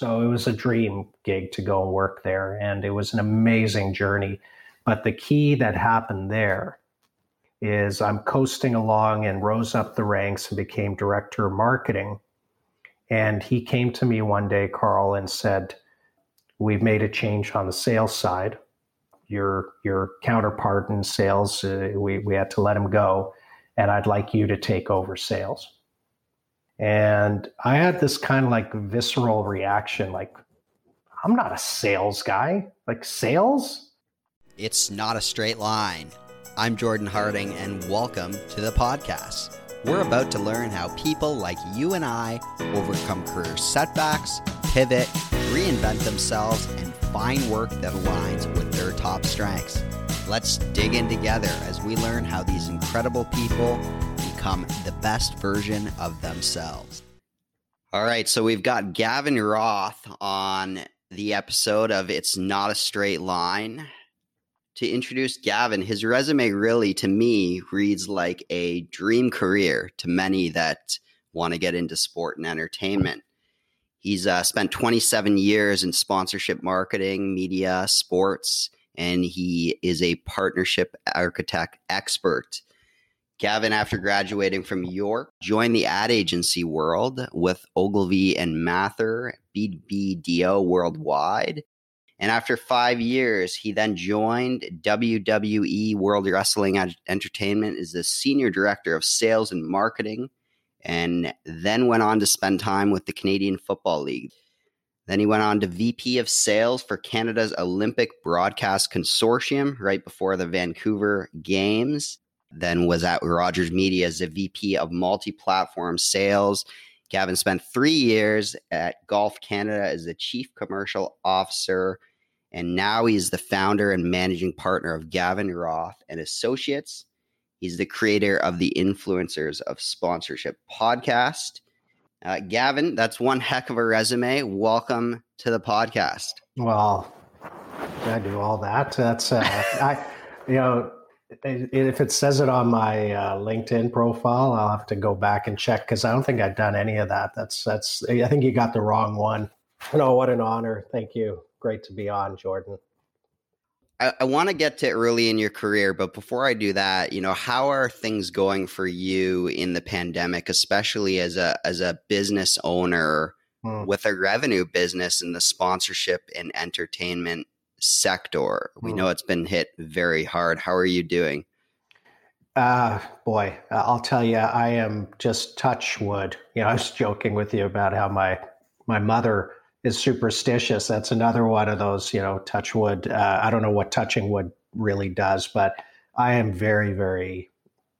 So it was a dream gig to go and work there, and it was an amazing journey. But the key that happened there is I'm coasting along and rose up the ranks and became director of marketing. And he came to me one day, Carl, and said, "We've made a change on the sales side. Your counterpart in sales, we had to let him go, and I'd like you to take over sales." And I had this kind of like visceral reaction, like, I'm not a sales guy. Like, sales? It's not a straight line. I'm Jordan Harding, and welcome to the podcast. We're about to learn how people like you and I overcome career setbacks, pivot, reinvent themselves, and find work that aligns with their top strengths. Let's dig in together as we learn how these incredible people become the best version of themselves. All right, so we've got Gavin Roth on the episode of It's Not a Straight Line. To introduce Gavin, his resume really, to me, reads like a dream career to many that want to get into sport and entertainment. He's spent 27 years in sponsorship marketing, media, sports, and he is a partnership architect expert. Gavin, after graduating from York, joined the ad agency world with Ogilvy and Mather, BBDO Worldwide. And after 5 years, he then joined WWE World Wrestling Entertainment as the Senior Director of Sales and Marketing, and then went on to spend time with the Canadian Football League. Then he went on to VP of Sales for Canada's Olympic Broadcast Consortium right before the Vancouver Games. Then was at Rogers Media as the VP of Multi-Platform Sales. Gavin spent 3 years at Golf Canada as the Chief Commercial Officer. And now he's the founder and managing partner of Gavin Roth and Associates. He's the creator of the Influencers of Sponsorship podcast. Gavin, that's one heck of a resume. Welcome to the podcast. Well, I do all that. That's if it says it on my LinkedIn profile, I'll have to go back and check because I don't think I've done any of that. That's. I think you got the wrong one. No, what an honor. Thank you. Great to be on, Jordan. I want to get to early in your career, but before I do that, how are things going for you in the pandemic, especially as a business owner with a revenue business in the sponsorship and entertainment sector? We know it's been hit very hard. How are you doing? Boy, I'll tell you, I am just touch wood. I was joking with you about how my mother is superstitious. That's another one of those, touch wood. I don't know what touching wood really does, but I am very, very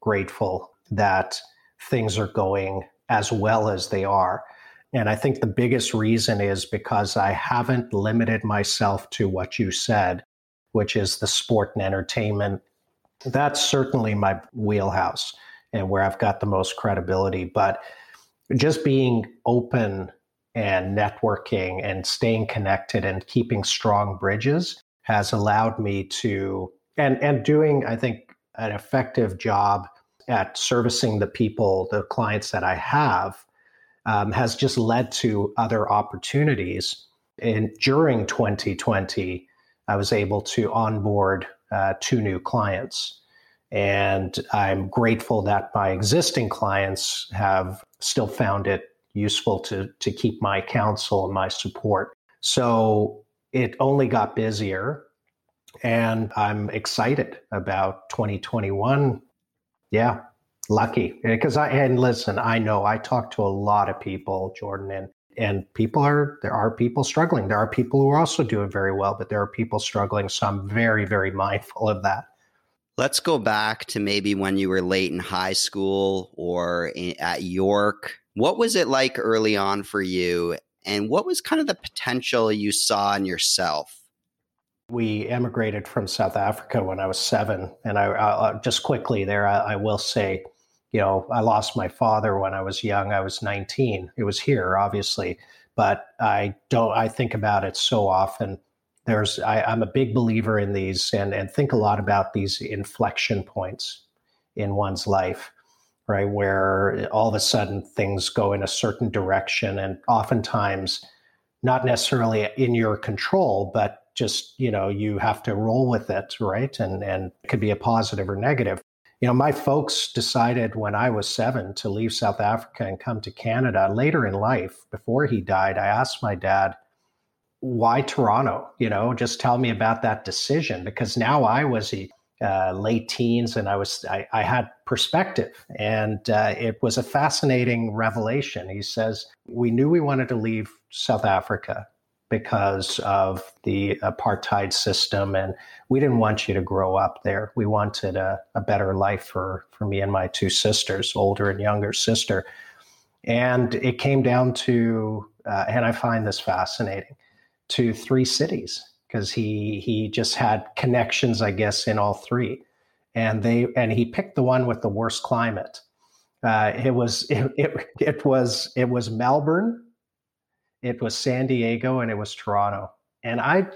grateful that things are going as well as they are. And I think the biggest reason is because I haven't limited myself to what you said, which is the sport and entertainment. That's certainly my wheelhouse and where I've got the most credibility. But just being open and networking and staying connected and keeping strong bridges has allowed me to, and doing, I think, an effective job at servicing the people, the clients that I have, has just led to other opportunities. And during 2020, I was able to onboard 2 new clients. And I'm grateful that my existing clients have still found it useful to keep my counsel and my support. So it only got busier, and I'm excited about 2021. Yeah, lucky. Because I talk to a lot of people, Jordan, and there are people struggling. There are people who are also doing very well, but there are people struggling. So I'm very, very mindful of that. Let's go back to maybe when you were late in high school or at York. What was it like early on for you, and what was kind of the potential you saw in yourself? We emigrated from South Africa when I was 7, and I just quickly there, I will say, I lost my father when I was young. I was 19. It was here, obviously, but I think about it so often. I'm a big believer in these and think a lot about these inflection points in one's life. Right, where all of a sudden things go in a certain direction, and oftentimes not necessarily in your control, but just, you know, you have to roll with it, right? And it could be a positive or negative. You know, my folks decided when I was 7 to leave South Africa and come to Canada. Later in life, before he died, I asked my dad, why Toronto? You know, just tell me about that decision. Because now I was late teens and I had perspective, and it was a fascinating revelation. He says, we knew we wanted to leave South Africa because of the apartheid system, and we didn't want you to grow up there. We wanted a better life for me and my 2 sisters, older and younger sister. And it came down to, and I find this fascinating, to 3 cities, because he just had connections, I guess, in all 3. And he picked the one with the worst climate. It was Melbourne, it was San Diego, and it was Toronto. And I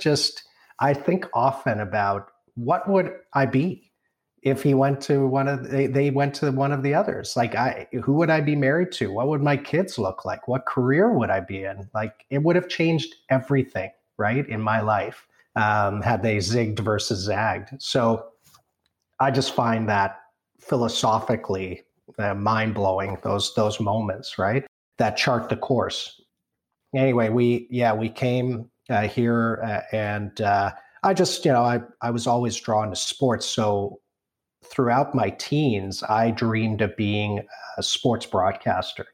think often about what would I be if he went to they went to one of the others. Like, who would I be married to? What would my kids look like? What career would I be in? Like, it would have changed everything, right, in my life, had they zigged versus zagged. So I just find that philosophically mind-blowing, those moments, right, that chart the course. Anyway, we came here, and I just, you know, I was always drawn to sports. So throughout my teens, I dreamed of being a sports broadcaster.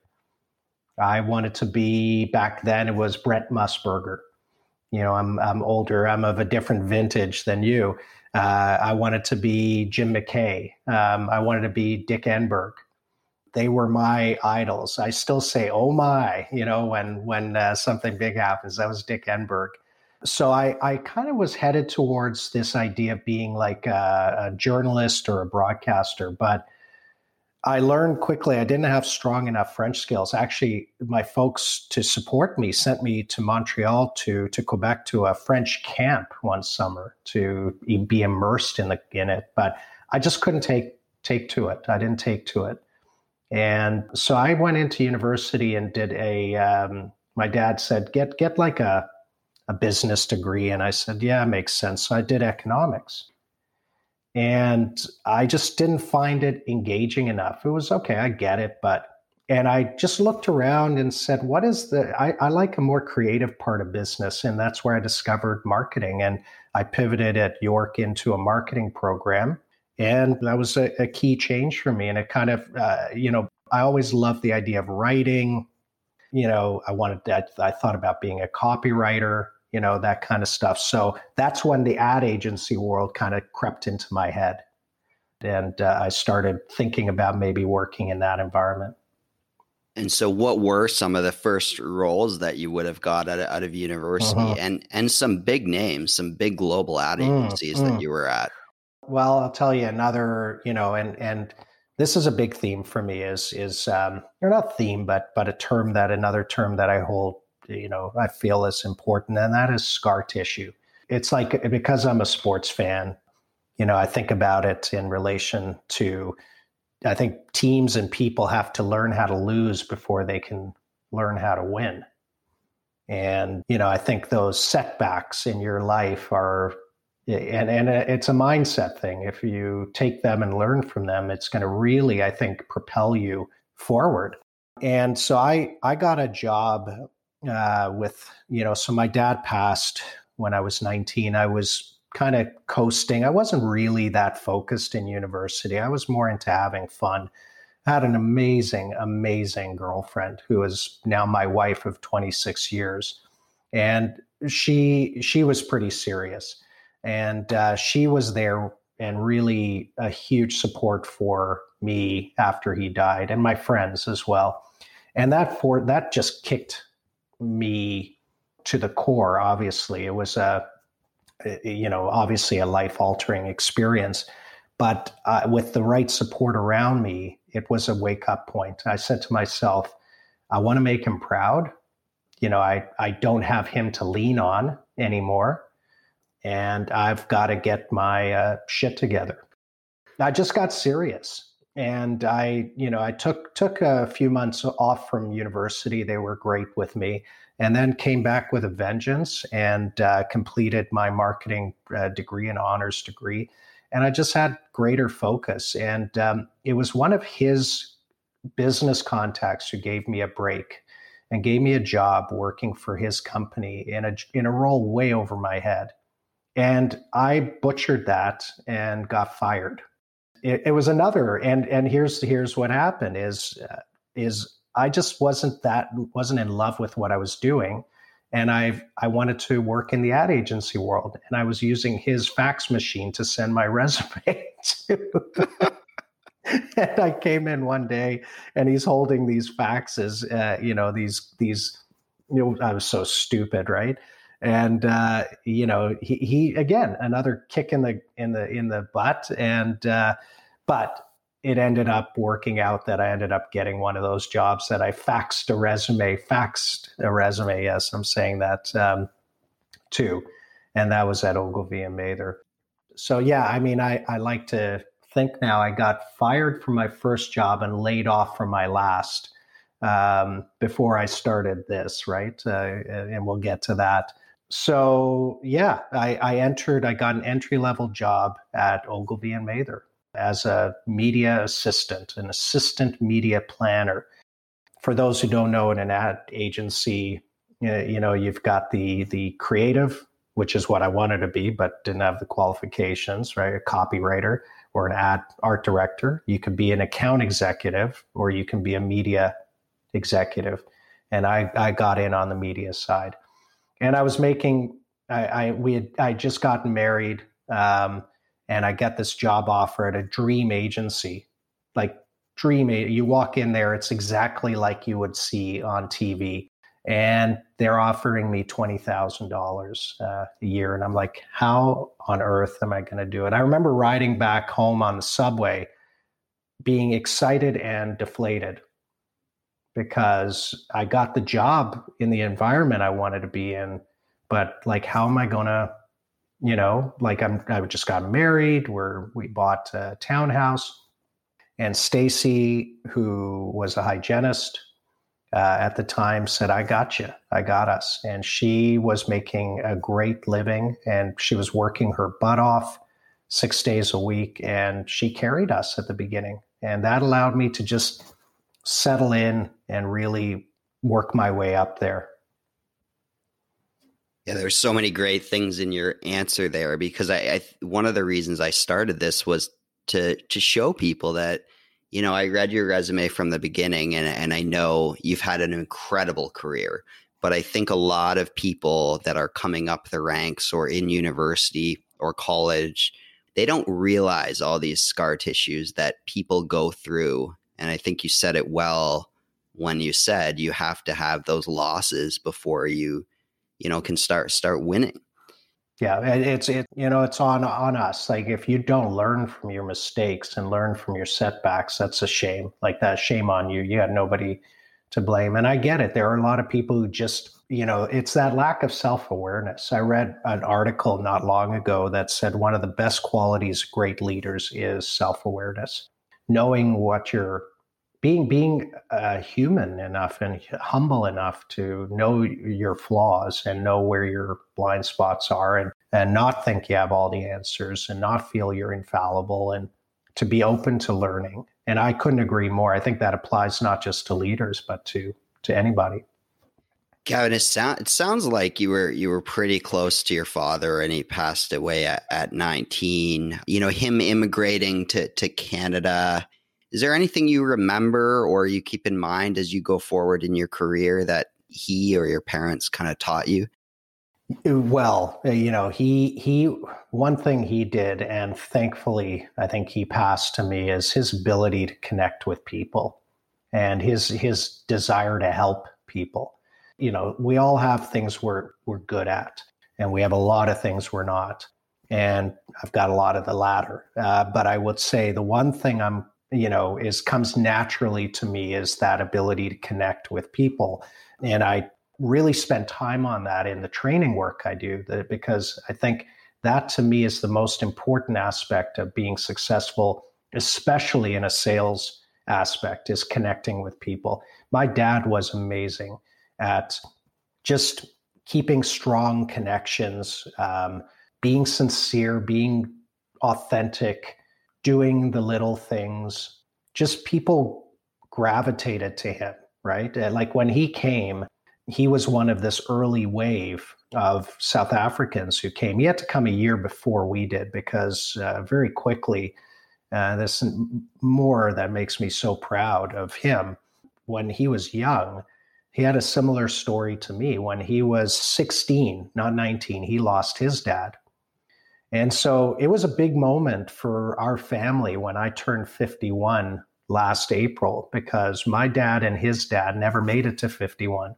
I wanted to be, back then it was Brent Musburger. You know, I'm older. I'm of a different vintage than you. I wanted to be Jim McKay. I wanted to be Dick Enberg. They were my idols. I still say, oh my, you know, when something big happens. That was Dick Enberg. So I kind of was headed towards this idea of being like a journalist or a broadcaster. But I learned quickly I didn't have strong enough French skills. Actually, my folks, to support me, sent me to Montreal, to Quebec, to a French camp one summer to be immersed in it. But I just couldn't take to it. I didn't take to it. And so I went into university and did my dad said, get like a business degree. And I said, yeah, makes sense. So I did economics. And I just didn't find it engaging enough. It was okay, I get it, and I just looked around and said, what is I like a more creative part of business. And that's where I discovered marketing. And I pivoted at York into a marketing program. And that was a key change for me. And it kind of, you know, I always loved the idea of writing. You know, I thought about being a copywriter, you know, that kind of stuff. So that's when the ad agency world kind of crept into my head. And I started thinking about maybe working in that environment. And so what were some of the first roles that you would have got out of university? Mm-hmm. and some big names, some big global ad agencies that you were at? Well, I'll tell you another, you know, and this is a big theme for me is or not theme, but another term that I hold, you know, I feel is important, and that is scar tissue. It's like, because I'm a sports fan, you know, I think about it in relation to, I think teams and people have to learn how to lose before they can learn how to win. And, you know, I think those setbacks in your life are, and it's a mindset thing. If you take them and learn from them, it's going to really, I think, propel you forward. And so I got a job with, you know, so my dad passed when I was 19. I was kind of coasting. I wasn't really that focused in university. I was more into having fun. I had an amazing, amazing girlfriend who is now my wife of 26 years. And she was pretty serious. And she was there and really a huge support for me after he died, and my friends as well. And that just kicked me to the core. Obviously, it was obviously a life-altering experience. But with the right support around me, it was a wake-up point. I said to myself, I want to make him proud. You know, I don't have him to lean on anymore. And I've got to get my shit together. I just got serious. And I took a few months off from university. They were great with me. and then came back with a vengeance and completed my marketing degree and honors degree. And I just had greater focus. And it was one of his business contacts who gave me a break and gave me a job working for his company in a role way over my head. And I butchered that and got fired. It was another, and here's what happened is I just wasn't in love with what I was doing, and I wanted to work in the ad agency world, and I was using his fax machine to send my resume to. And I came in one day, and he's holding these faxes, I was so stupid, right? And he again, another kick in the butt, and but it ended up working out that I ended up getting one of those jobs that I faxed a resume. Yes, I'm saying that too, and that was at Ogilvy and Mather. So yeah, I mean, I like to think now I got fired from my first job and laid off from my last before I started this, right? And we'll get to that. So yeah, I got an entry-level job at Ogilvy and Mather as a media assistant, an assistant media planner. For those who don't know, in an ad agency, you've got the creative, which is what I wanted to be, but didn't have the qualifications, right? A copywriter or an ad art director. You could be an account executive, or you can be a media executive. And I got in on the media side. And I was making, I just gotten married, and I get this job offer at a dream agency, you walk in there, it's exactly like you would see on TV, and they're offering me $20,000 a year. And I'm like, how on earth am I going to do it? I remember riding back home on the subway, being excited and deflated, because I got the job in the environment I wanted to be in, but how am I going to, I just got married, we bought a townhouse, and Stacy, who was a hygienist at the time, said, I got us. And she was making a great living, and she was working her butt off 6 days a week, and she carried us at the beginning. And that allowed me to just settle in and really work my way up there. Yeah, there's so many great things in your answer there, because I one of the reasons I started this was to show people that, I read your resume from the beginning, and I know you've had an incredible career, but I think a lot of people that are coming up the ranks or in university or college, they don't realize all these scar tissues that people go through. And I think you said it well when you said you have to have those losses before you, can start winning. Yeah, it's on us. If you don't learn from your mistakes and learn from your setbacks, that's a shame. That's shame on you. You had nobody to blame. And I get it. There are a lot of people who just, it's that lack of self-awareness. I read an article not long ago that said one of the best qualities of great leaders is self-awareness. Knowing what you're being human enough and humble enough to know your flaws and know where your blind spots are, and not think you have all the answers and not feel you're infallible, and to be open to learning. And I couldn't agree more. I think that applies not just to leaders, but to anybody. Gavin, it sounds like you were pretty close to your father, and he passed away at 19. Him immigrating to Canada. Is there anything you remember or you keep in mind as you go forward in your career that he or your parents kind of taught you? Well, he one thing he did, and thankfully I think he passed to me, is his ability to connect with people and his desire to help people. We all have things we're good at, and we have a lot of things we're not. And I've got a lot of the latter. But I would say the one thing comes naturally to me is that ability to connect with people. And I really spend time on that in the training work I do, because I think that to me is the most important aspect of being successful, especially in a sales aspect, is connecting with people. My dad was amazing at just keeping strong connections, being sincere, being authentic, doing the little things. Just people gravitated to him, right? Like when he came, he was one of this early wave of South Africans who came. He had to come a year before we did because very quickly, this more that makes me so proud of him. When he was young, he had a similar story to me. When he was 16, not 19, he lost his dad. And so it was a big moment for our family when I turned 51 last April, because my dad and his dad never made it to 51.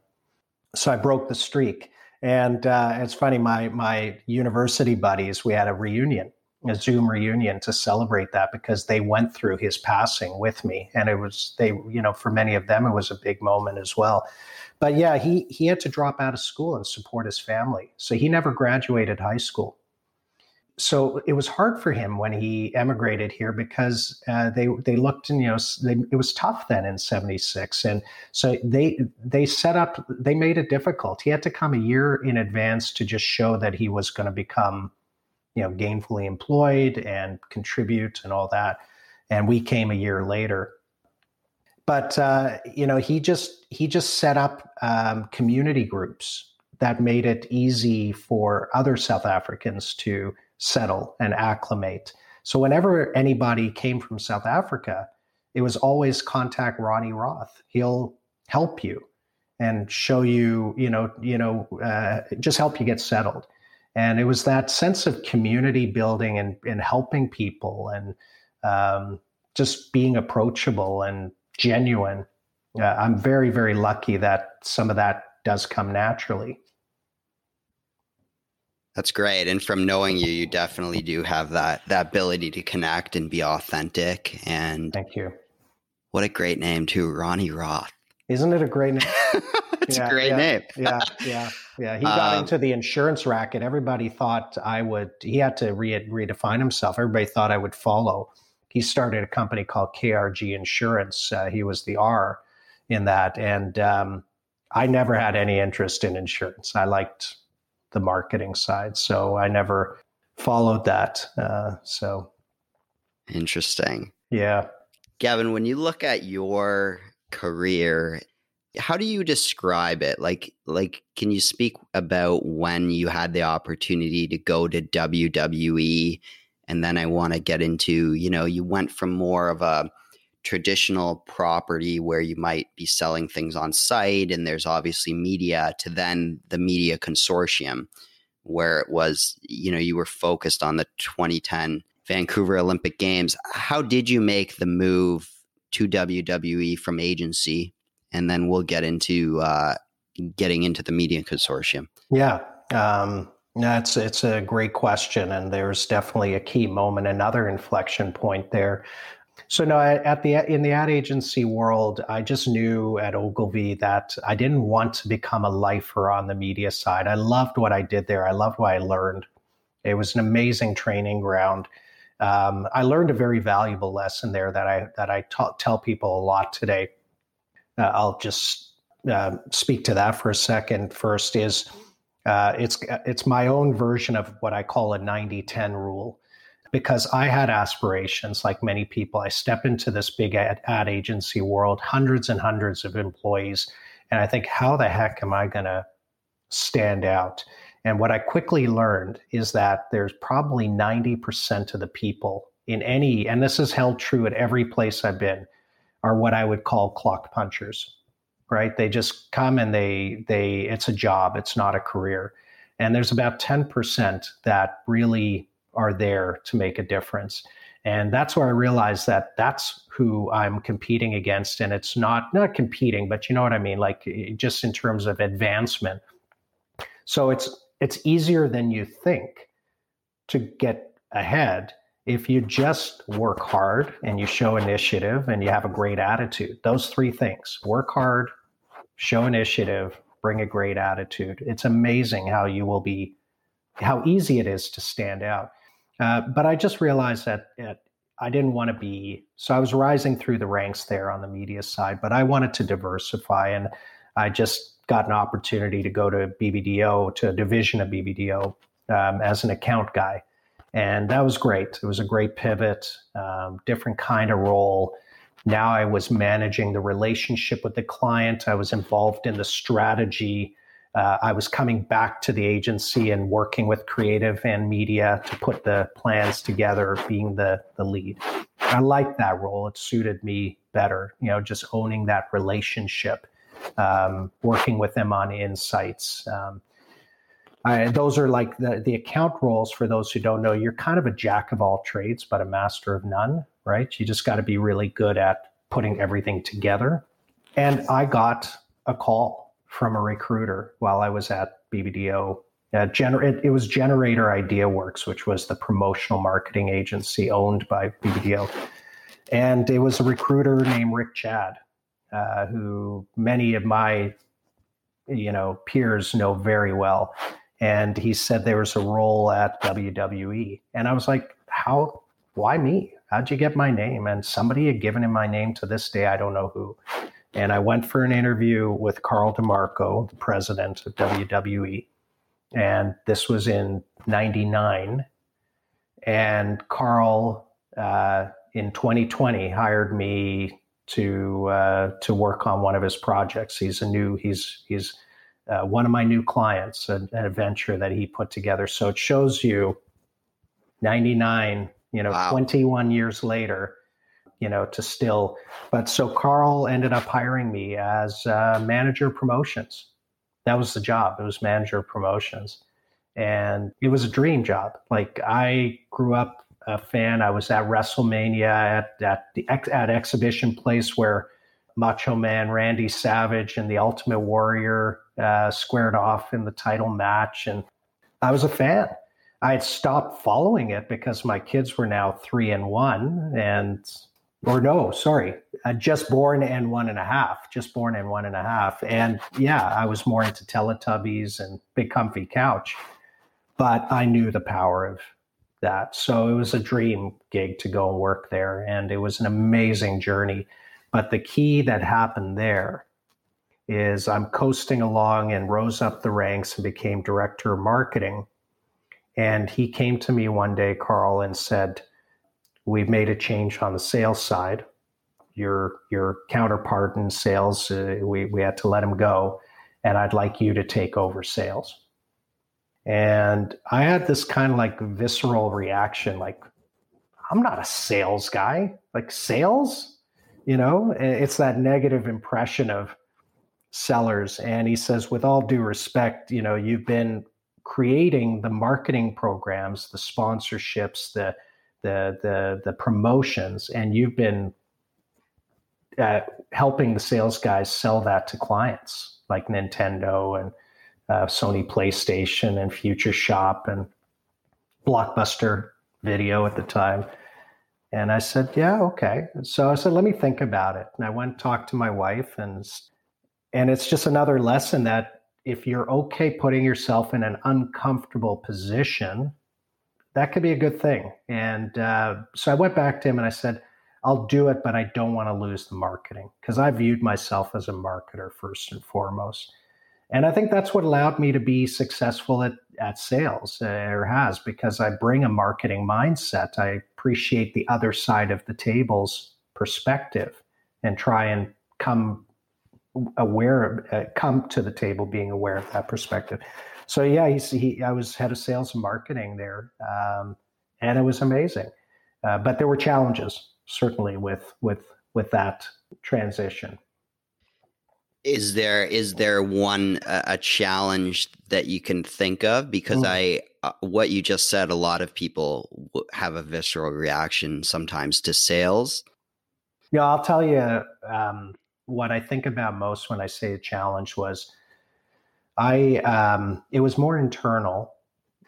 So I broke the streak. And it's funny, my university buddies, we had a reunion, a Zoom reunion to celebrate that, because they went through his passing with me. And it was, they, you know, for many of them, it was a big moment as well. But yeah, he had to drop out of school and support his family. So he never graduated high school. So it was hard for him when he emigrated here, because they looked and, you know, it was tough then in 76. And so they made it difficult. He had to come a year in advance to just show that he was going to become, you know, gainfully employed and contribute and all that. And we came a year later. But, you know, he just set up community groups that made it easy for other South Africans to settle and acclimate. So whenever anybody came from South Africa, it was always contact Ronnie Roth. He'll help you and show you, just help you get settled. And it was that sense of community building and helping people and just being approachable and genuine. I'm very, very lucky that some of that does come naturally. That's great. And from knowing you, you definitely do have that ability to connect and be authentic. And thank you. What a great name too, Ronnie Roth. Isn't it a great name? It's a great name. Yeah. He got into the insurance racket. Everybody thought he had to redefine himself. Everybody thought I would follow. He started a company called KRG Insurance. He was the R in that. And I never had any interest in insurance. I liked the marketing side, so I never followed that. So interesting. Yeah. Gavin, when you look at your career, how do you describe it? Like, can you speak about when you had the opportunity to go to WWE? And then I want to get into, you know, you went from more of a traditional property where you might be selling things on site and there's obviously media, to then the media consortium, where it was, you know, you were focused on the 2010 Vancouver Olympic Games. How did you make the move to WWE from agency? And then we'll get into getting into the media consortium. Yeah. It's a great question. And there's definitely a key moment, another inflection point there. So no, in the ad agency world, I just knew at Ogilvy that I didn't want to become a lifer on the media side. I loved what I did there. I loved what I learned. It was an amazing training ground. I learned a very valuable lesson there that I tell people a lot today. I'll just speak to that for a second. First is it's my own version of what I call a 90-10 rule. Because I had aspirations, like many people. I step into this big ad agency world, hundreds and hundreds of employees, and I think, how the heck am I going to stand out? And what I quickly learned is that there's probably 90% of the people in any, and this is held true at every place I've been, are what I would call clock punchers, right? They just come and they it's a job, it's not a career. And there's about 10% that really are there to make a difference. And that's where I realized that that's who I'm competing against. And it's not competing, but you know what I mean? Like, just in terms of advancement. So it's easier than you think to get ahead if you just work hard and you show initiative and you have a great attitude. Those three things: work hard, show initiative, bring a great attitude. It's amazing how easy it is to stand out. But I just realized that I didn't want to be, so I was rising through the ranks there on the media side, but I wanted to diversify. And I just got an opportunity to go to BBDO, to a division of BBDO, as an account guy. And that was great. It was a great pivot, different kind of role. Now I was managing the relationship with the client. I was involved in the strategy. I was coming back to the agency and working with creative and media to put the plans together, being the lead. I liked that role. It suited me better, you know, just owning that relationship, working with them on insights. Those are like the account roles. For those who don't know, you're kind of a jack of all trades, but a master of none, right? You just got to be really good at putting everything together. And I got a call from a recruiter while I was at BBDO. It was Generator IdeaWorks, which was the promotional marketing agency owned by BBDO. And it was a recruiter named Rick Chad, who many of my, you know, peers know very well. And he said there was a role at WWE. And I was like, why me? How'd you get my name? And somebody had given him my name. To this day, I don't know who. And I went for an interview with Carl Demarco, the president of WWE. And this was in 99. And Carl, in 2020, hired me to work on one of his projects. He's one of my new clients, an adventure that he put together. So it shows you 99, 21 years later, to still. But so Carl ended up hiring me as manager of promotions. That was the job. It was manager of promotions. And it was a dream job. Like, I grew up a fan. I was at WrestleMania at Exhibition Place where Macho Man Randy Savage and The Ultimate Warrior squared off in the title match. And I was a fan. I had stopped following it because my kids were now 3 and 1 just born and 1.5. And yeah, I was more into Teletubbies and Big Comfy Couch, but I knew the power of that. So it was a dream gig to go and work there. And it was an amazing journey. But the key that happened there is I'm coasting along and rose up the ranks and became director of marketing. And he came to me one day, Carl, and said, "We've made a change on the sales side. Your counterpart in sales, we had to let him go. And I'd like you to take over sales." And I had this kind of like visceral reaction, like, I'm not a sales guy, like sales, it's that negative impression of sellers. And he says, "With all due respect, you've been creating the marketing programs, the sponsorships, the promotions, and you've been helping the sales guys sell that to clients like Nintendo and Sony PlayStation and Future Shop and Blockbuster Video at the time." And I said, "Yeah, okay." So I said, "Let me think about it." And I went and talked to my wife, and it's just another lesson that if you're okay putting yourself in an uncomfortable position, that could be a good thing. And so I went back to him and I said, "I'll do it, but I don't want to lose the marketing," because I viewed myself as a marketer first and foremost. And I think that's what allowed me to be successful at sales, because I bring a marketing mindset. I appreciate the other side of the table's perspective and try and come to the table being aware of that perspective. So yeah, I was head of sales and marketing there, and it was amazing. But there were challenges, certainly, with that transition. Is there one a challenge that you can think of? Because what you just said, a lot of people have a visceral reaction sometimes to sales. Yeah, I'll tell you. What I think about most when I say a challenge was it was more internal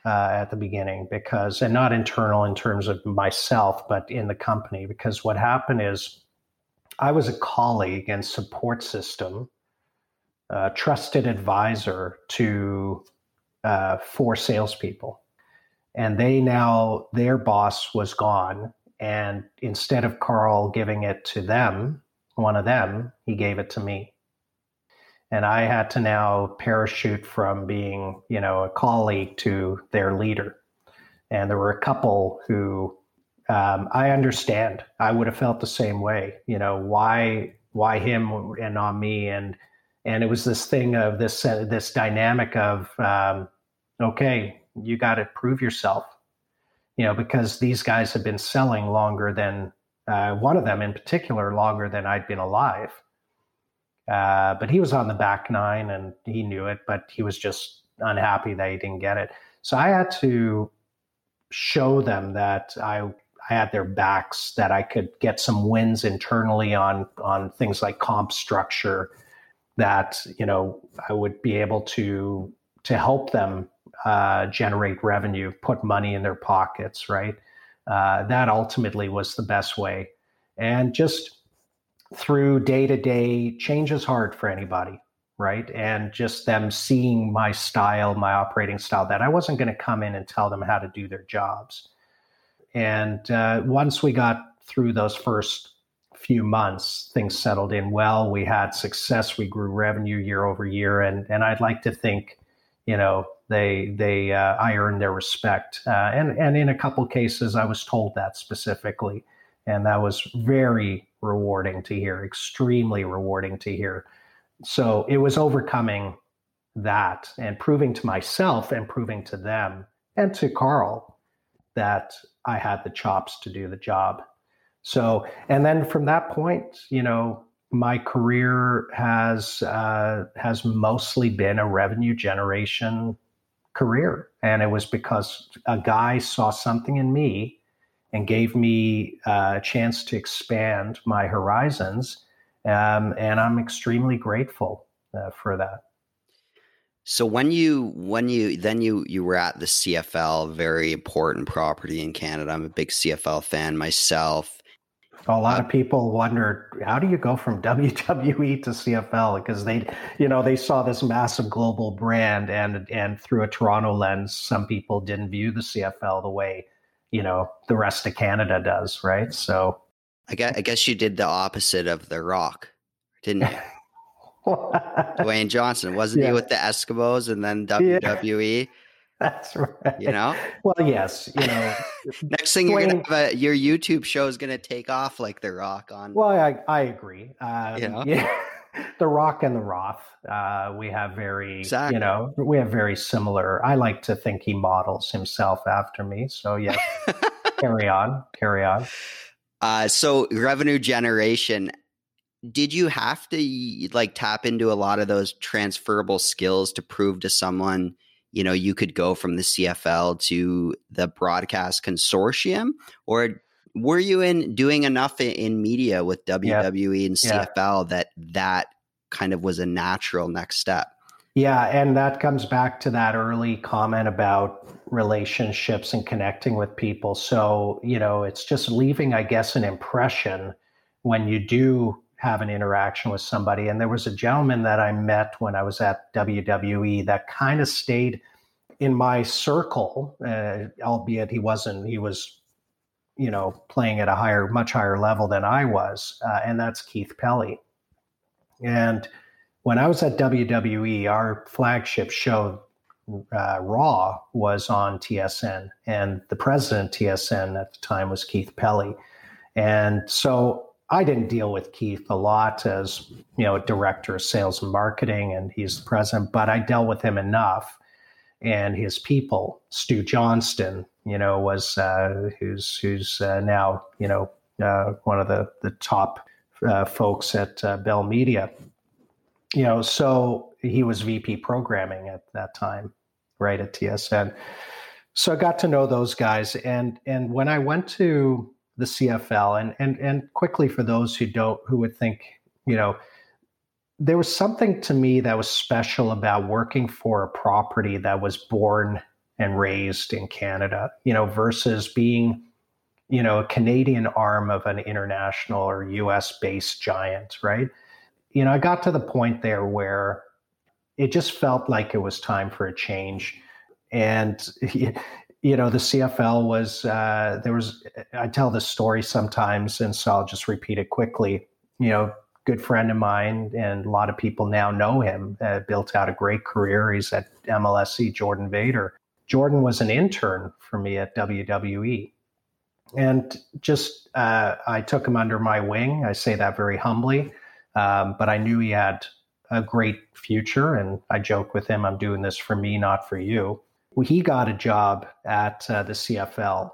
at the beginning, because, and not internal in terms of myself, but in the company, because what happened is I was a colleague and support system, trusted advisor to four salespeople. And their boss was gone. And instead of Carl giving it to them, one of them, he gave it to me. And I had to now parachute from being, you know, a colleague to their leader. And there were a couple who I understand. I would have felt the same way. You know, why him and not me? And it was this thing of this dynamic of, okay, you got to prove yourself, you know, because these guys have been selling longer than one of them in particular, longer than I'd been alive. But he was on the back nine and he knew it, but he was just unhappy that he didn't get it. So I had to show them that I had their backs, that I could get some wins internally on things like comp structure, that, you know, I would be able to help them generate revenue, put money in their pockets, right? That ultimately was the best way. And just through day-to-day, change is hard for anybody, right? And just them seeing my style, my operating style, that I wasn't going to come in and tell them how to do their jobs. And once we got through those first few months, things settled in well. We had success. We grew revenue year over year. And I'd like to think, you know, I earned their respect. And in a couple cases, I was told that specifically. And that was very rewarding to hear, extremely rewarding to hear. So it was overcoming that and proving to myself and proving to them and to Carl that I had the chops to do the job. So, and then from that point, you know, my career has mostly been a revenue generation career. And it was because a guy saw something in me and gave me a chance to expand my horizons. And I'm extremely grateful for that. So when you were at the CFL, very important property in Canada. I'm a big CFL fan myself. A lot of people wondered, how do you go from WWE to CFL? Because they saw this massive global brand, and through a Toronto lens, some people didn't view the CFL the way, you know, the rest of Canada does, right? So I guess you did the opposite of The Rock, didn't you? Dwayne Johnson, wasn't he with the Eskimos and then WWE? Yeah. That's right. You know? Well, yes. You know, next thing you're going to have your YouTube show is going to take off like The Rock on. Well, I agree. You know? Yeah. The Rock and the Roth. We have very similar. I like to think he models himself after me. So yeah, carry on. So revenue generation, did you have to like tap into a lot of those transferable skills to prove to someone, you know, you could go from the CFL to the broadcast consortium? Or were you doing enough in media with WWE and CFL that kind of was a natural next step? Yeah, and that comes back to that early comment about relationships and connecting with people. So, you know, it's just leaving, I guess, an impression when you do have an interaction with somebody. And there was a gentleman that I met when I was at WWE that kind of stayed in my circle, albeit he was, you know, playing at a much higher level than I was. And that's Keith Pelley. And when I was at WWE, our flagship show, Raw, was on TSN, and the president of TSN at the time was Keith Pelley. And so I didn't deal with Keith a lot as, you know, director of sales and marketing, and he's the president, but I dealt with him enough and his people. Stu Johnston, you know, was who's now, you know, one of the top folks at Bell Media. You know, so he was VP programming at that time, right, at TSN. So I got to know those guys, and when I went to the CFL, and quickly for those who would think, you know, there was something to me that was special about working for a property that was born and raised in Canada, you know, versus being, you know, a Canadian arm of an international or US based giant, right? You know, I got to the point there where it just felt like it was time for a change. And you know, the CFL was, I tell this story sometimes, and so I'll just repeat it quickly. You know, good friend of mine, and a lot of people now know him, built out a great career. He's at MLSC, Jordan Vader. Jordan was an intern for me at WWE. And just, I took him under my wing. I say that very humbly, but I knew he had a great future. And I joke with him, I'm doing this for me, not for you. Well, he got a job at the CFL.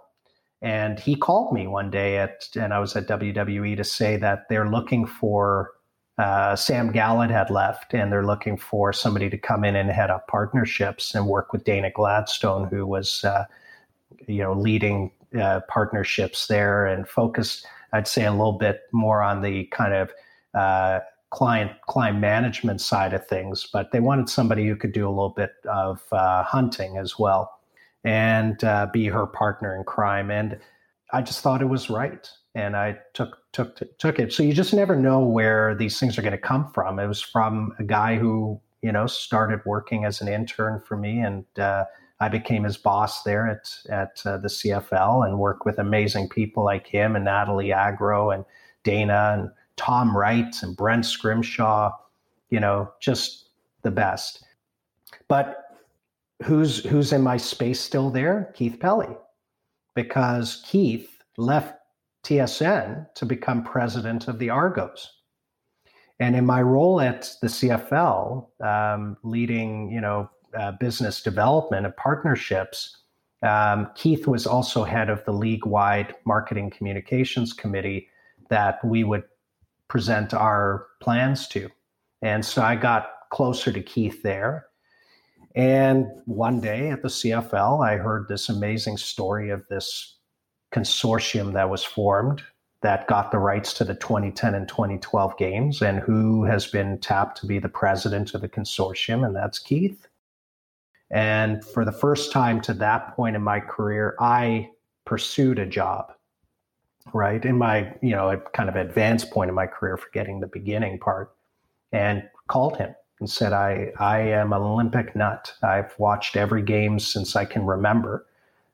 And he called me one day and I was at WWE to say that they're looking for, Sam Gallant had left, and they're looking for somebody to come in and head up partnerships and work with Dana Gladstone, who was, leading partnerships there, and focused, I'd say, a little bit more on the kind of client management side of things. But they wanted somebody who could do a little bit of hunting as well, and be her partner in crime. And I just thought it was right. And I took it. So you just never know where these things are going to come from. It was from a guy who, started working as an intern for me. And I became his boss there at the CFL, and worked with amazing people like him and Natalie Agro and Dana and Tom Wright and Brent Scrimshaw, just the best. But Who's in my space still there? Keith Pelley, because Keith left TSN to become president of the Argos. And in my role at the CFL, leading, business development and partnerships, Keith was also head of the league-wide marketing communications committee that we would present our plans to. And so I got closer to Keith there. And one day at the CFL, I heard this amazing story of this consortium that was formed that got the rights to the 2010 and 2012 games, and who has been tapped to be the president of the consortium, and that's Keith. And for the first time to that point in my career, I pursued a job, right? In my, kind of advanced point in my career, forgetting the beginning part, and called him. And said, I am an Olympic nut. I've watched every game since I can remember,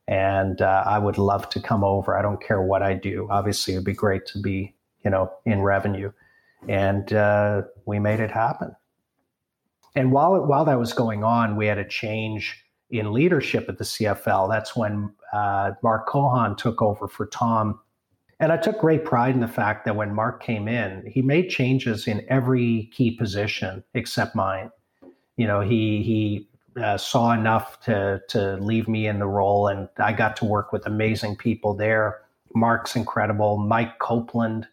and I would love to come over. I don't care what I do. Obviously, it'd be great to be, in revenue. And we made it happen. And while that was going on, we had a change in leadership at the CFL. That's when Mark Cohan took over for Tom. And I took great pride in the fact that when Mark came in, he made changes in every key position except mine. He saw enough to leave me in the role, and I got to work with amazing people there. Mark's incredible. Mike Copeland,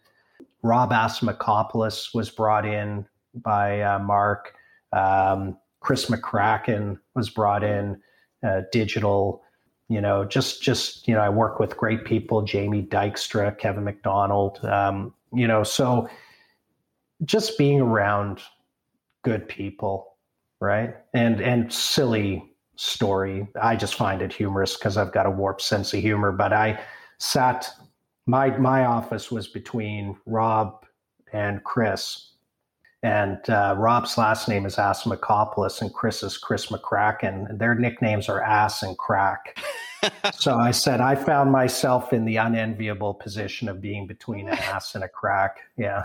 Rob Asimakopoulos was brought in by Mark. Chris McCracken was brought in, digital. I work with great people, Jamie Dykstra, Kevin McDonald, so just being around good people, right? And silly story. I just find it humorous because I've got a warped sense of humor, but I sat, my office was between Rob and Chris, and Rob's last name is Asimakopoulos, and Chris is Chris McCracken, and their nicknames are Ass and Crack. So I said, I found myself in the unenviable position of being between an ass and a crack. Yeah.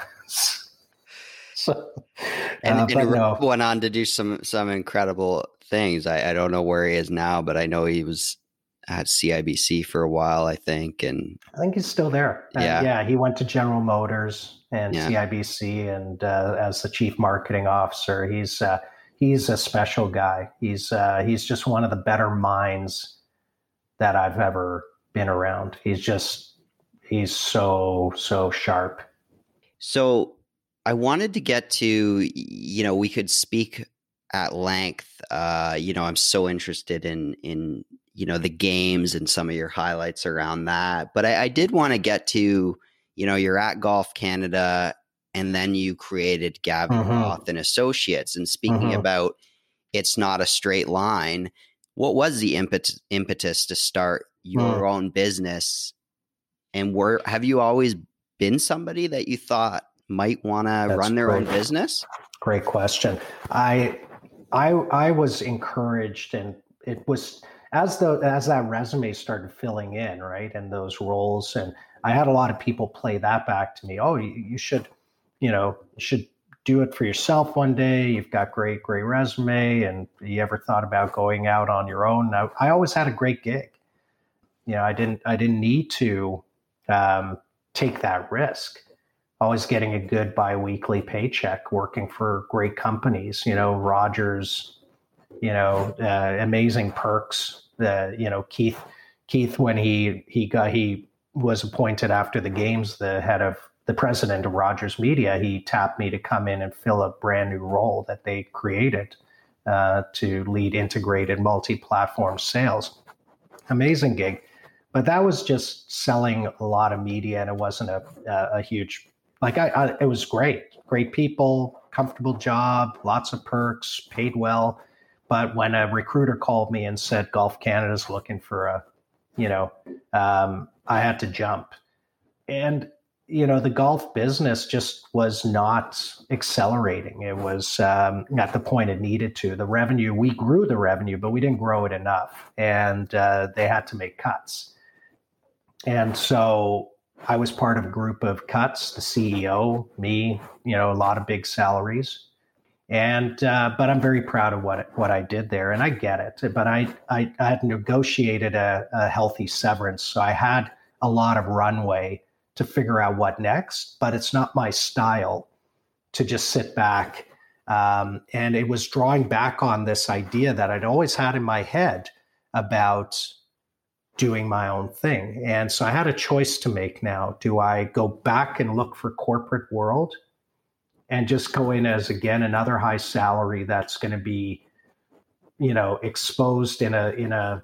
Rob went on to do some incredible things. I don't know where he is now, but I know he was at CIBC for a while, I think. And I think he's still there. Yeah. He went to General Motors and CIBC, and as the chief marketing officer. He's a special guy. He's just one of the better minds that I've ever been around. He's so sharp. So I wanted to get to, we could speak at length. I'm so interested in the games and some of your highlights around that. But I did want to get to, you're at Golf Canada, and then you created Gavin Roth and Associates. And speaking about it's not a straight line, what was the impetus to start your own business? And have you always been somebody that you thought might want to run their own business? Great question. I was encouraged, and it was as that resume started filling in, right, and those roles, and I had a lot of people play that back to me. Oh, you should you know, should do it for yourself one day. You've got great resume, and you ever thought about going out on your own? I always had a great gig. You know, I didn't need to take that risk. Always getting a good biweekly paycheck, working for great companies. You know, Rogers. You know, amazing perks. You know, Keith, when he was appointed after the games, the president of Rogers Media, he tapped me to come in and fill a brand new role that they created to lead integrated multi-platform sales. Amazing gig. But that was just selling a lot of media, and it wasn't a huge, like it was great people, comfortable job, lots of perks, paid well. But when a recruiter called me and said, Golf Canada's looking for I had to jump. And, you know, the golf business just was not accelerating. It was at the point it needed to. The revenue, we grew the revenue, but we didn't grow it enough. And they had to make cuts. And so I was part of a group of cuts, the CEO, me, you know, a lot of big salaries. And but I'm very proud of what I did there. And I get it. But I had negotiated a healthy severance. So I had a lot of runway to figure out what next, but it's not my style to just sit back. And it was drawing back on this idea that I'd always had in my head about doing my own thing. And so I had a choice to make now. Do I go back and look for corporate world and just go in as, again, another high salary that's going to be, you know, exposed in a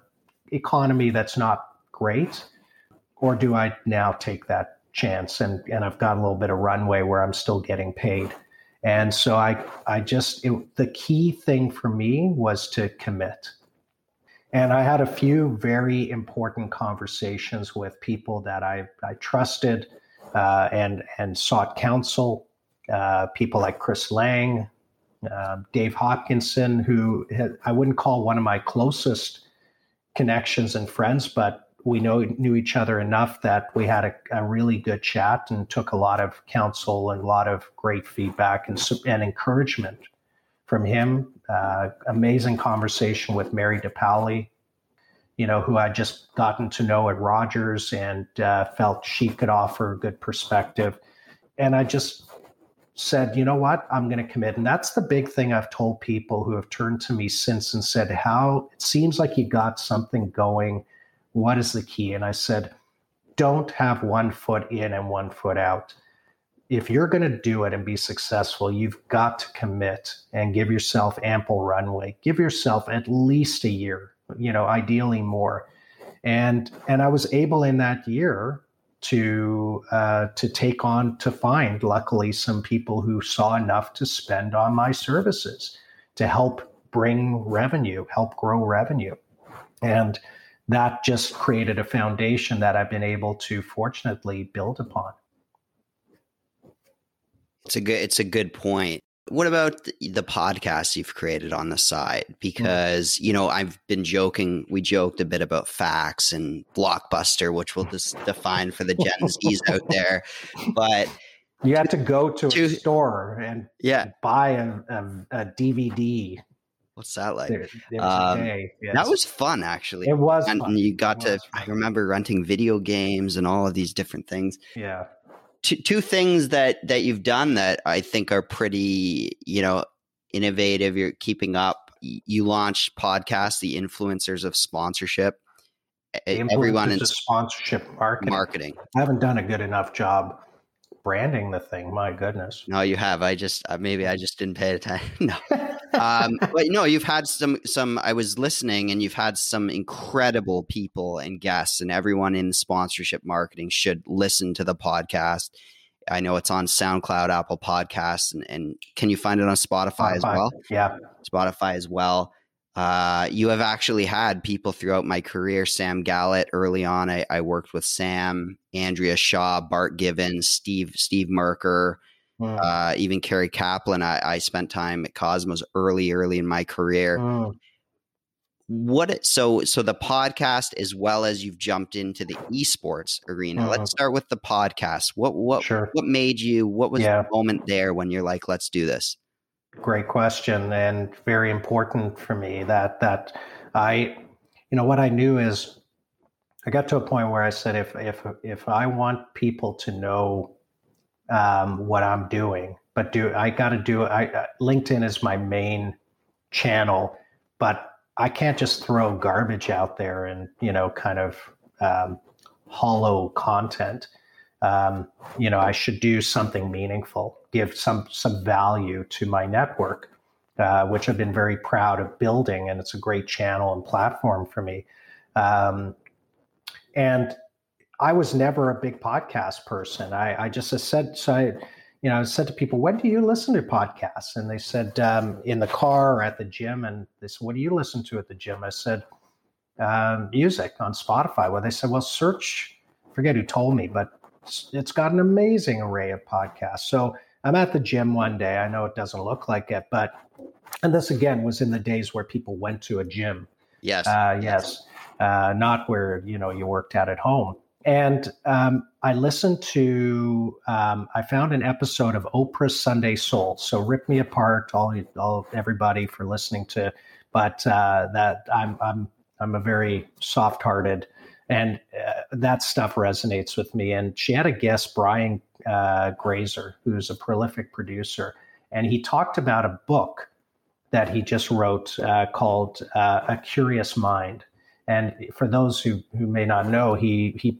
economy that's not great? Or do I now take that chance and I've got a little bit of runway where I'm still getting paid? And so the key thing for me was to commit. And I had a few very important conversations with people that I trusted and sought counsel, people like Chris Lang, Dave Hopkinson, who I wouldn't call one of my closest connections and friends, but we knew each other enough that we had a really good chat and took a lot of counsel and a lot of great feedback and encouragement from him. Amazing conversation with Mary DePaoli, you know, who I'd just gotten to know at Rogers and felt she could offer a good perspective. And I just said, you know what, I'm going to commit. And that's the big thing I've told people who have turned to me since and said, how it seems like you got something going. What is the key? And I said, don't have one foot in and one foot out. If you're going to do it and be successful, you've got to commit and give yourself ample runway. Give yourself at least a year, you know, ideally more. And I was able in that year to take on, to find, luckily, some people who saw enough to spend on my services to help bring revenue, help grow revenue. And that just created a foundation that I've been able to fortunately build upon. It's a good point. What about the podcast you've created on the side? Because, you know, I've been joking. We joked a bit about facts and Blockbuster, which we'll just define for the Gen Z's out there. But you had to go to a store and buy a DVD. What's that like? Yes. That was fun, actually. It was fun. And you got to, I remember renting video games and all of these different things. Yeah. Two things that you've done that I think are pretty, you know, innovative. You're keeping up. You launched podcasts, the Influencers of Sponsorship. Everyone in sponsorship marketing. I haven't done a good enough job branding the thing. My goodness. No, you have. I just didn't pay attention. No. But no, you've had some, I was listening, and you've had some incredible people and guests, and everyone in sponsorship marketing should listen to the podcast. I know it's on SoundCloud, Apple Podcasts, and can you find it on Spotify as well? Yeah. Spotify as well. You have actually had people throughout my career. Sam Gallant, early on, I worked with Sam, Andrea Shaw, Bart Givens, Steve Merker, even Kerry Kaplan. I spent time at Cosmos early in my career. So the podcast, as well as you've jumped into the esports arena. Mm-hmm. Let's start with the podcast. What made you? What was the moment there when you're like, let's do this? Great question, and very important for me. What I knew is I got to a point where I said, if I want people to know what I'm doing, but LinkedIn is my main channel, but I can't just throw garbage out there and, kind of hollow content. I should do something meaningful, give some value to my network, which I've been very proud of building. And it's a great channel and platform for me. And I was never a big podcast person. I said to people, when do you listen to podcasts? And they said, in the car or at the gym. And they said, what do you listen to at the gym? I said, music on Spotify. Well, they said, search, forget who told me, but it's got an amazing array of podcasts. So I'm at the gym one day. I know it doesn't look like it, and this again was in the days where people went to a gym. Yes. Not where, you worked out at home. And I listened to, I found an episode of Oprah's Sunday Soul. So rip me apart, all everybody for listening to, but that I'm a very soft-hearted, and that stuff resonates with me. And she had a guest, Brian Grazer, who's a prolific producer, and he talked about a book that he just wrote called A Curious Mind. And for those who may not know, he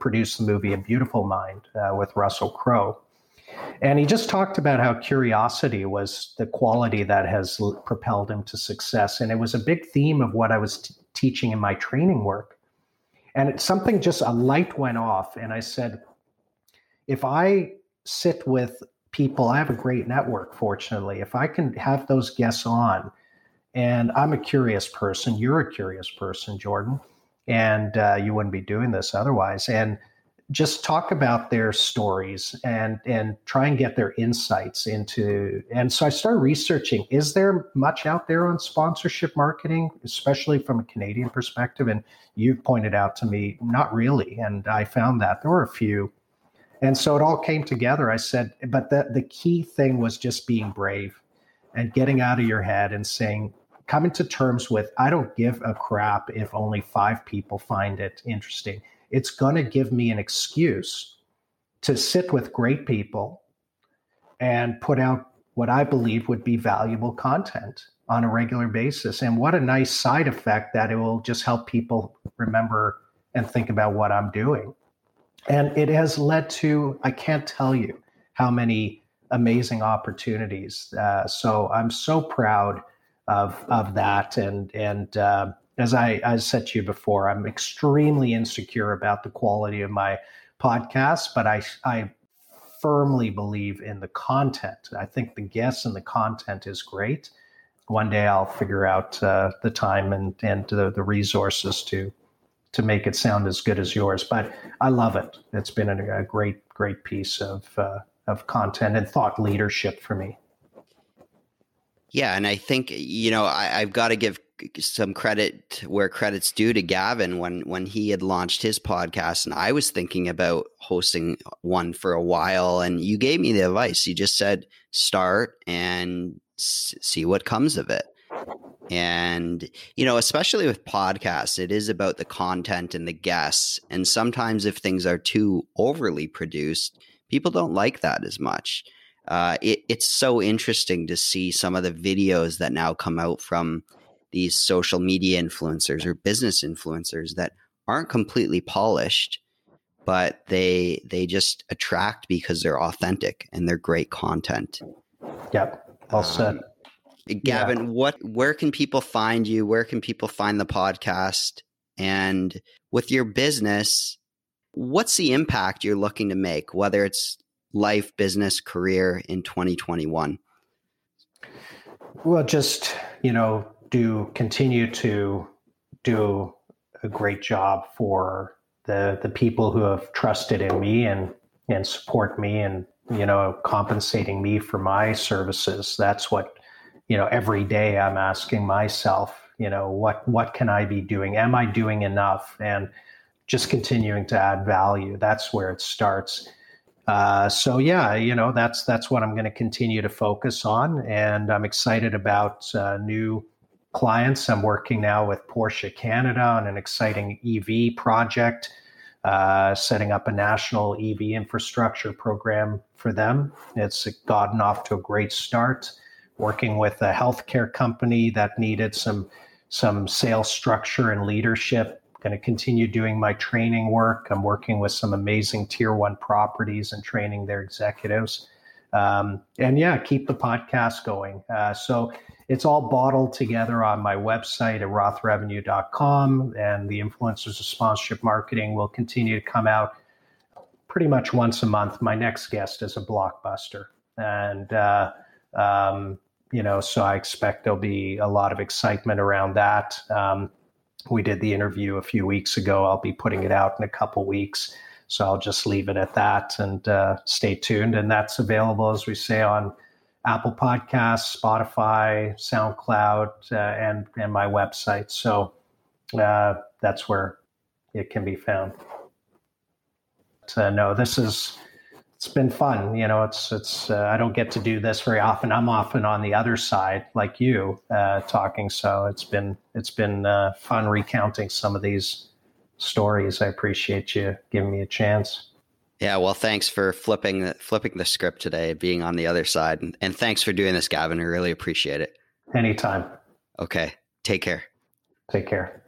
produced the movie A Beautiful Mind with Russell Crowe. And he just talked about how curiosity was the quality that has propelled him to success. And it was a big theme of what I was teaching in my training work. And a light went off. And I said, if I sit with people, I have a great network, fortunately. If I can have those guests on, and I'm a curious person. You're a curious person, Jordan. And you wouldn't be doing this otherwise. And just talk about their stories and try and get their insights into. And so I started researching, is there much out there on sponsorship marketing, especially from a Canadian perspective? And you've pointed out to me, not really. And I found that there were a few. And so it all came together. I said, but the key thing was just being brave and getting out of your head and saying, coming to terms with, I don't give a crap if only 5 people find it interesting. It's going to give me an excuse to sit with great people and put out what I believe would be valuable content on a regular basis. And what a nice side effect that it will just help people remember and think about what I'm doing. And it has led to, I can't tell you how many amazing opportunities. So I'm so proud of that. And as I said to you before, I'm extremely insecure about the quality of my podcast, but I firmly believe in the content. I think the guests and the content is great. One day I'll figure out the time and the resources to make it sound as good as yours, but I love it. It's been a great, great piece of content and thought leadership for me. Yeah. And I think, I've got to give some credit where credit's due to Gavin when he had launched his podcast, and I was thinking about hosting one for a while, and you gave me the advice. You just said, start and see what comes of it. And, especially with podcasts, it is about the content and the guests. And sometimes if things are too overly produced, people don't like that as much. It's so interesting to see some of the videos that now come out from these social media influencers or business influencers that aren't completely polished, but they just attract because they're authentic and they're great content. Yep. Well said. Gavin, where can people find you? Where can people find the podcast? And with your business, what's the impact you're looking to make, whether it's life, business, career in 2021? Well, just, continue to do a great job for the people who have trusted in me and support me and, compensating me for my services. That's what, every day I'm asking myself, you know, what can I be doing? Am I doing enough? And just continuing to add value. That's where it starts. So yeah, you know, that's what I'm going to continue to focus on. And I'm excited about new clients. I'm working now with Porsche Canada on an exciting EV project, setting up a national EV infrastructure program for them. It's gotten off to a great start. Working with a healthcare company that needed some sales structure and leadership. Going to continue doing my training work. I'm working with some amazing tier one properties and training their executives. And yeah, keep the podcast going. So it's all bottled together on my website at rothrevenue.com, and the influencers of sponsorship marketing will continue to come out pretty much once a month. My next guest is a blockbuster, and you know, so I expect there'll be a lot of excitement around that. We did the interview a few weeks ago. I'll be putting it out in a couple weeks, so I'll just leave it at that and stay tuned. And that's available, as we say, on Apple Podcasts, Spotify, SoundCloud, and my website. So that's where it can be found. So no, it's been fun. You know, it's I don't get to do this very often. I'm often on the other side, like you, talking. So it's been fun recounting some of these stories. I appreciate you giving me a chance. Yeah, well, thanks for flipping the script today, being on the other side. And thanks for doing this, Gavin. I really appreciate it. Anytime. Okay. Take care. Take care.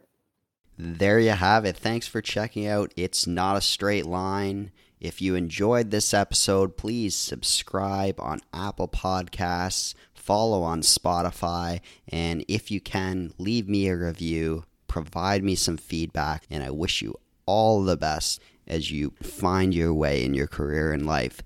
There you have it. Thanks for checking out It's Not a Straight Line. If you enjoyed this episode, please subscribe on Apple Podcasts, follow on Spotify, and if you can, leave me a review, provide me some feedback, and I wish you all the best as you find your way in your career and life.